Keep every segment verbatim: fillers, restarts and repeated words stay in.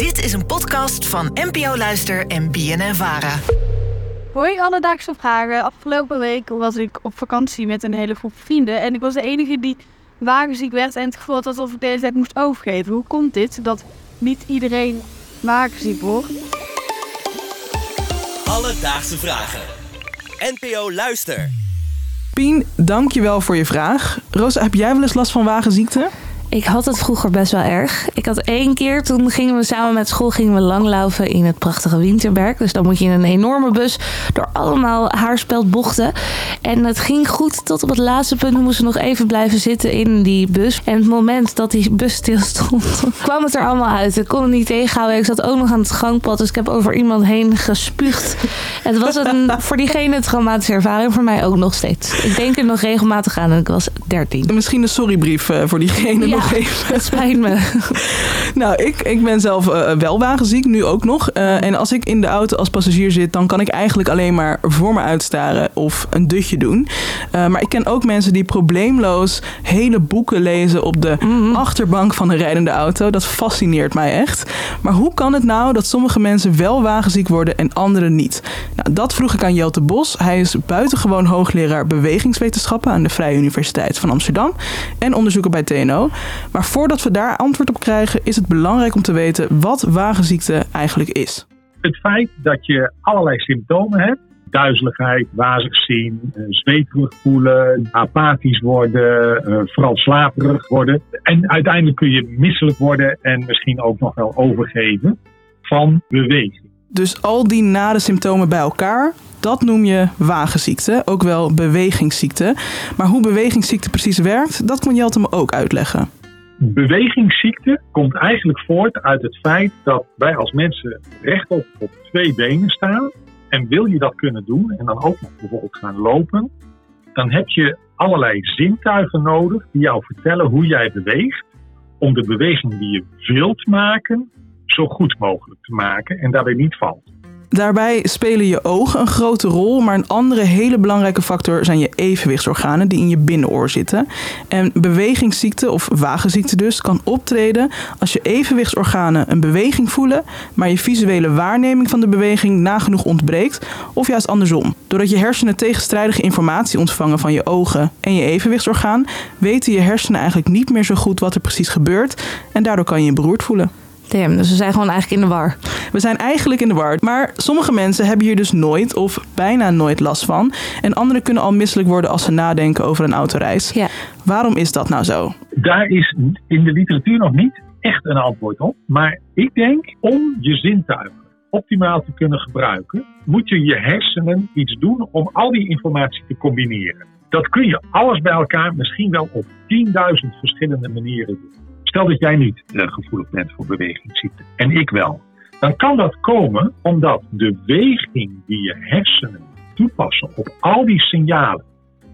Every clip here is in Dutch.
Dit is een podcast van N P O Luister en B N N VARA. Hoi Alledaagse Vragen. Afgelopen week was ik op vakantie met een hele groep vrienden. En ik was de enige die wagenziek werd en het gevoel had alsof ik de hele tijd moest overgeven. Hoe komt dit dat niet iedereen wagenziek wordt? Alledaagse Vragen. N P O Luister. Pien, dankjewel voor je vraag. Rosa, heb jij wel eens last van wagenziekte? Ik had het vroeger best wel erg. Ik had één keer, toen gingen we samen met school gingen we langlaufen in het prachtige Winterberg. Dus dan moet je in een enorme bus door allemaal haarspeldbochten. En het ging goed tot op het laatste punt. We moesten nog even blijven zitten in die bus. En het moment dat die bus stilstond, kwam het er allemaal uit. Ik kon het niet tegenhouden. Ik zat ook nog aan het gangpad, dus ik heb over iemand heen gespuugd. Het was een, voor diegene een traumatische ervaring, voor mij ook nog steeds. Ik denk er nog regelmatig aan en ik was dertien. Misschien een sorrybrief voor diegene. Ja. Even. Dat spijt me. Nou, ik, ik ben zelf uh, wel wagenziek, nu ook nog. Uh, en als ik in de auto als passagier zit, dan kan ik eigenlijk alleen maar voor me uitstaren of een dutje doen. Uh, maar ik ken ook mensen die probleemloos hele boeken lezen op de mm-hmm. achterbank van een rijdende auto. Dat fascineert mij echt. Maar hoe kan het nou dat sommige mensen wel wagenziek worden en anderen niet? Nou, dat vroeg ik aan Jelte Bos. Hij is buitengewoon hoogleraar bewegingswetenschappen aan de Vrije Universiteit van Amsterdam en onderzoeker bij T N O. Maar voordat we daar antwoord op krijgen, is het belangrijk om te weten wat wagenziekte eigenlijk is. Het feit dat je allerlei symptomen hebt, duizeligheid, wazig zien, zweterig voelen, apathisch worden, vooral slaperig worden. En uiteindelijk kun je misselijk worden en misschien ook nog wel overgeven van beweging. Dus al die nare symptomen bij elkaar, dat noem je wagenziekte, ook wel bewegingsziekte. Maar hoe bewegingsziekte precies werkt, dat kon Jelte me ook uitleggen. Bewegingsziekte komt eigenlijk voort uit het feit dat wij als mensen rechtop op twee benen staan. En wil je dat kunnen doen en dan ook nog bijvoorbeeld gaan lopen, dan heb je allerlei zintuigen nodig die jou vertellen hoe jij beweegt, om de beweging die je wilt maken zo goed mogelijk te maken en daarbij niet valt. Daarbij spelen je ogen een grote rol, maar een andere hele belangrijke factor zijn je evenwichtsorganen die in je binnenoor zitten. En bewegingsziekte of wagenziekte dus kan optreden als je evenwichtsorganen een beweging voelen, maar je visuele waarneming van de beweging nagenoeg ontbreekt of juist andersom. Doordat je hersenen tegenstrijdige informatie ontvangen van je ogen en je evenwichtsorgaan, weten je hersenen eigenlijk niet meer zo goed wat er precies gebeurt en daardoor kan je je beroerd voelen. Damn, dus we zijn gewoon eigenlijk in de war. We zijn eigenlijk in de war. Maar sommige mensen hebben hier dus nooit of bijna nooit last van. En anderen kunnen al misselijk worden als ze nadenken over een autoreis. Ja. Waarom is dat nou zo? Daar is in de literatuur nog niet echt een antwoord op. Maar ik denk, om je zintuigen optimaal te kunnen gebruiken, moet je je hersenen iets doen om al die informatie te combineren. Dat kun je alles bij elkaar misschien wel op tienduizend verschillende manieren doen. Stel dat jij niet gevoelig bent voor bewegingsziekte en ik wel. Dan kan dat komen omdat de weging die je hersenen toepassen op al die signalen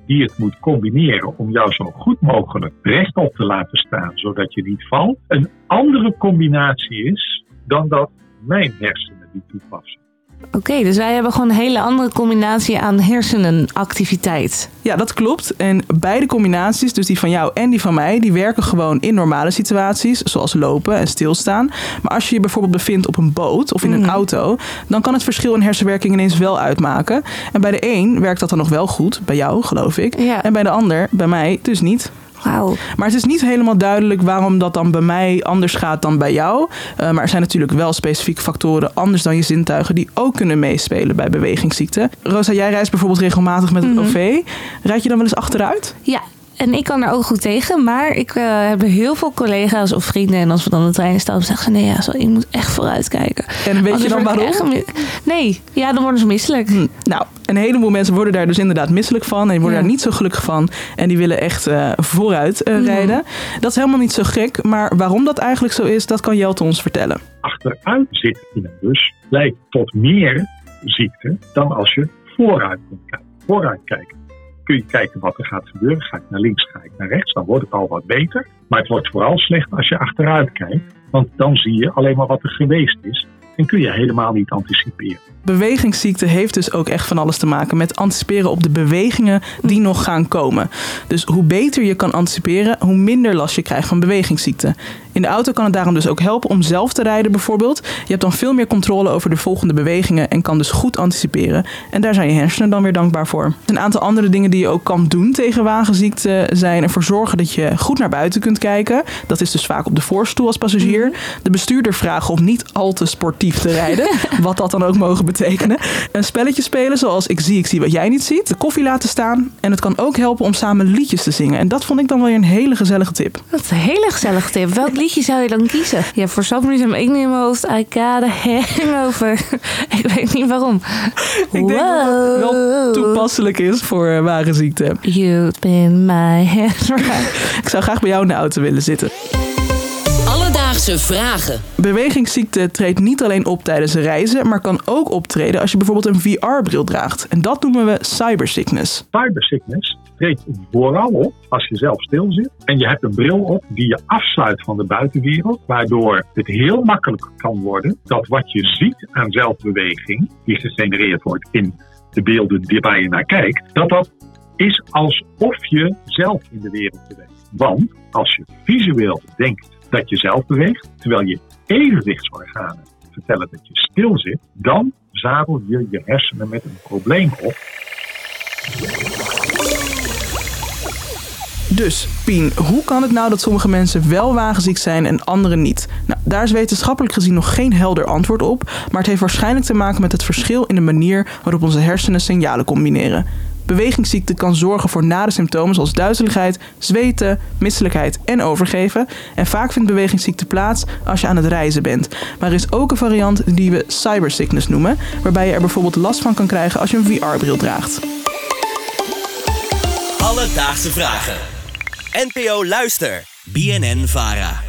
die het moet combineren om jou zo goed mogelijk rechtop te laten staan, zodat je niet valt, een andere combinatie is dan dat mijn hersenen die toepassen. Oké, okay, dus wij hebben gewoon een hele andere combinatie aan hersenenactiviteit. Ja, dat klopt. En beide combinaties, dus die van jou en die van mij, die werken gewoon in normale situaties, zoals lopen en stilstaan. Maar als je je bijvoorbeeld bevindt op een boot of in een mm. auto, dan kan het verschil in hersenwerking ineens wel uitmaken. En bij de een werkt dat dan nog wel goed, bij jou geloof ik. Ja. En bij de ander, bij mij, dus niet. Wow. Maar het is niet helemaal duidelijk waarom dat dan bij mij anders gaat dan bij jou. Uh, maar er zijn natuurlijk wel specifieke factoren anders dan je zintuigen die ook kunnen meespelen bij bewegingsziekten. Rosa, jij reist bijvoorbeeld regelmatig met mm-hmm. het O V. Rijd je dan wel eens achteruit? Ja. En ik kan er ook goed tegen, maar ik uh, heb heel veel collega's of vrienden. En als we dan de trein stappen, zeggen ze, nee, ja, zo, je moet echt vooruit kijken. En weet je dan waarom? Echt, nee, ja, dan worden ze misselijk. Hm. Nou, een heleboel mensen worden daar dus inderdaad misselijk van. En die worden ja. daar niet zo gelukkig van. En die willen echt uh, vooruit uh, rijden. Ja. Dat is helemaal niet zo gek. Maar waarom dat eigenlijk zo is, dat kan Jelte ons vertellen. Achteruit zitten in een bus leidt tot meer ziekte dan als je vooruit kunt kijken. Vooruit kijken. Kun je kijken wat er gaat gebeuren. Ga ik naar links, ga ik naar rechts, dan wordt het al wat beter. Maar het wordt vooral slecht als je achteruit kijkt. Want dan zie je alleen maar wat er geweest is. En kun je helemaal niet anticiperen. Bewegingsziekte heeft dus ook echt van alles te maken met anticiperen op de bewegingen die nog gaan komen. Dus hoe beter je kan anticiperen, hoe minder last je krijgt van bewegingsziekte. In de auto kan het daarom dus ook helpen om zelf te rijden bijvoorbeeld. Je hebt dan veel meer controle over de volgende bewegingen en kan dus goed anticiperen. En daar zijn je hersenen dan weer dankbaar voor. Een aantal andere dingen die je ook kan doen tegen wagenziekte zijn ervoor zorgen dat je goed naar buiten kunt kijken. Dat is dus vaak op de voorstoel als passagier. De bestuurder vragen om niet al te sportief te rijden. Wat dat dan ook mogen betekenen. Een spelletje spelen zoals ik zie, ik zie wat jij niet ziet. De koffie laten staan. En het kan ook helpen om samen liedjes te zingen. En dat vond ik dan wel weer een hele gezellige tip. Dat is een hele gezellige tip. Welk liedje zou je dan kiezen? Ja, voor some reason ik neem mijn hoofd. I got a hangover. Ik weet niet waarom. Ik denk wow. dat het wel toepasselijk is voor wagenziekte. You've been my hangover. Ik zou graag bij jou in de auto willen zitten. Alledaagse vragen. Bewegingsziekte treedt niet alleen op tijdens reizen, maar kan ook optreden als je bijvoorbeeld een V R-bril draagt. En dat noemen we cybersickness. Cybersickness treedt vooral op als je zelf stil zit en je hebt een bril op die je afsluit van de buitenwereld, waardoor het heel makkelijk kan worden dat wat je ziet aan zelfbeweging, die gegenereerd wordt in de beelden die waar je naar kijkt, dat dat is alsof je zelf in de wereld beweegt. Want als je visueel denkt dat je zelf beweegt, terwijl je evenwichtsorganen vertellen dat je stil zit, dan zadel je je hersenen met een probleem op. Dus, Pien, hoe kan het nou dat sommige mensen wel wagenziek zijn en anderen niet? Nou, daar is wetenschappelijk gezien nog geen helder antwoord op, maar het heeft waarschijnlijk te maken met het verschil in de manier waarop onze hersenen signalen combineren. Bewegingsziekte kan zorgen voor nare symptomen zoals duizeligheid, zweten, misselijkheid en overgeven. En vaak vindt bewegingsziekte plaats als je aan het reizen bent. Maar er is ook een variant die we cybersickness noemen, waarbij je er bijvoorbeeld last van kan krijgen als je een V R-bril draagt. Alledaagse vragen. N P O Luister. B N N VARA.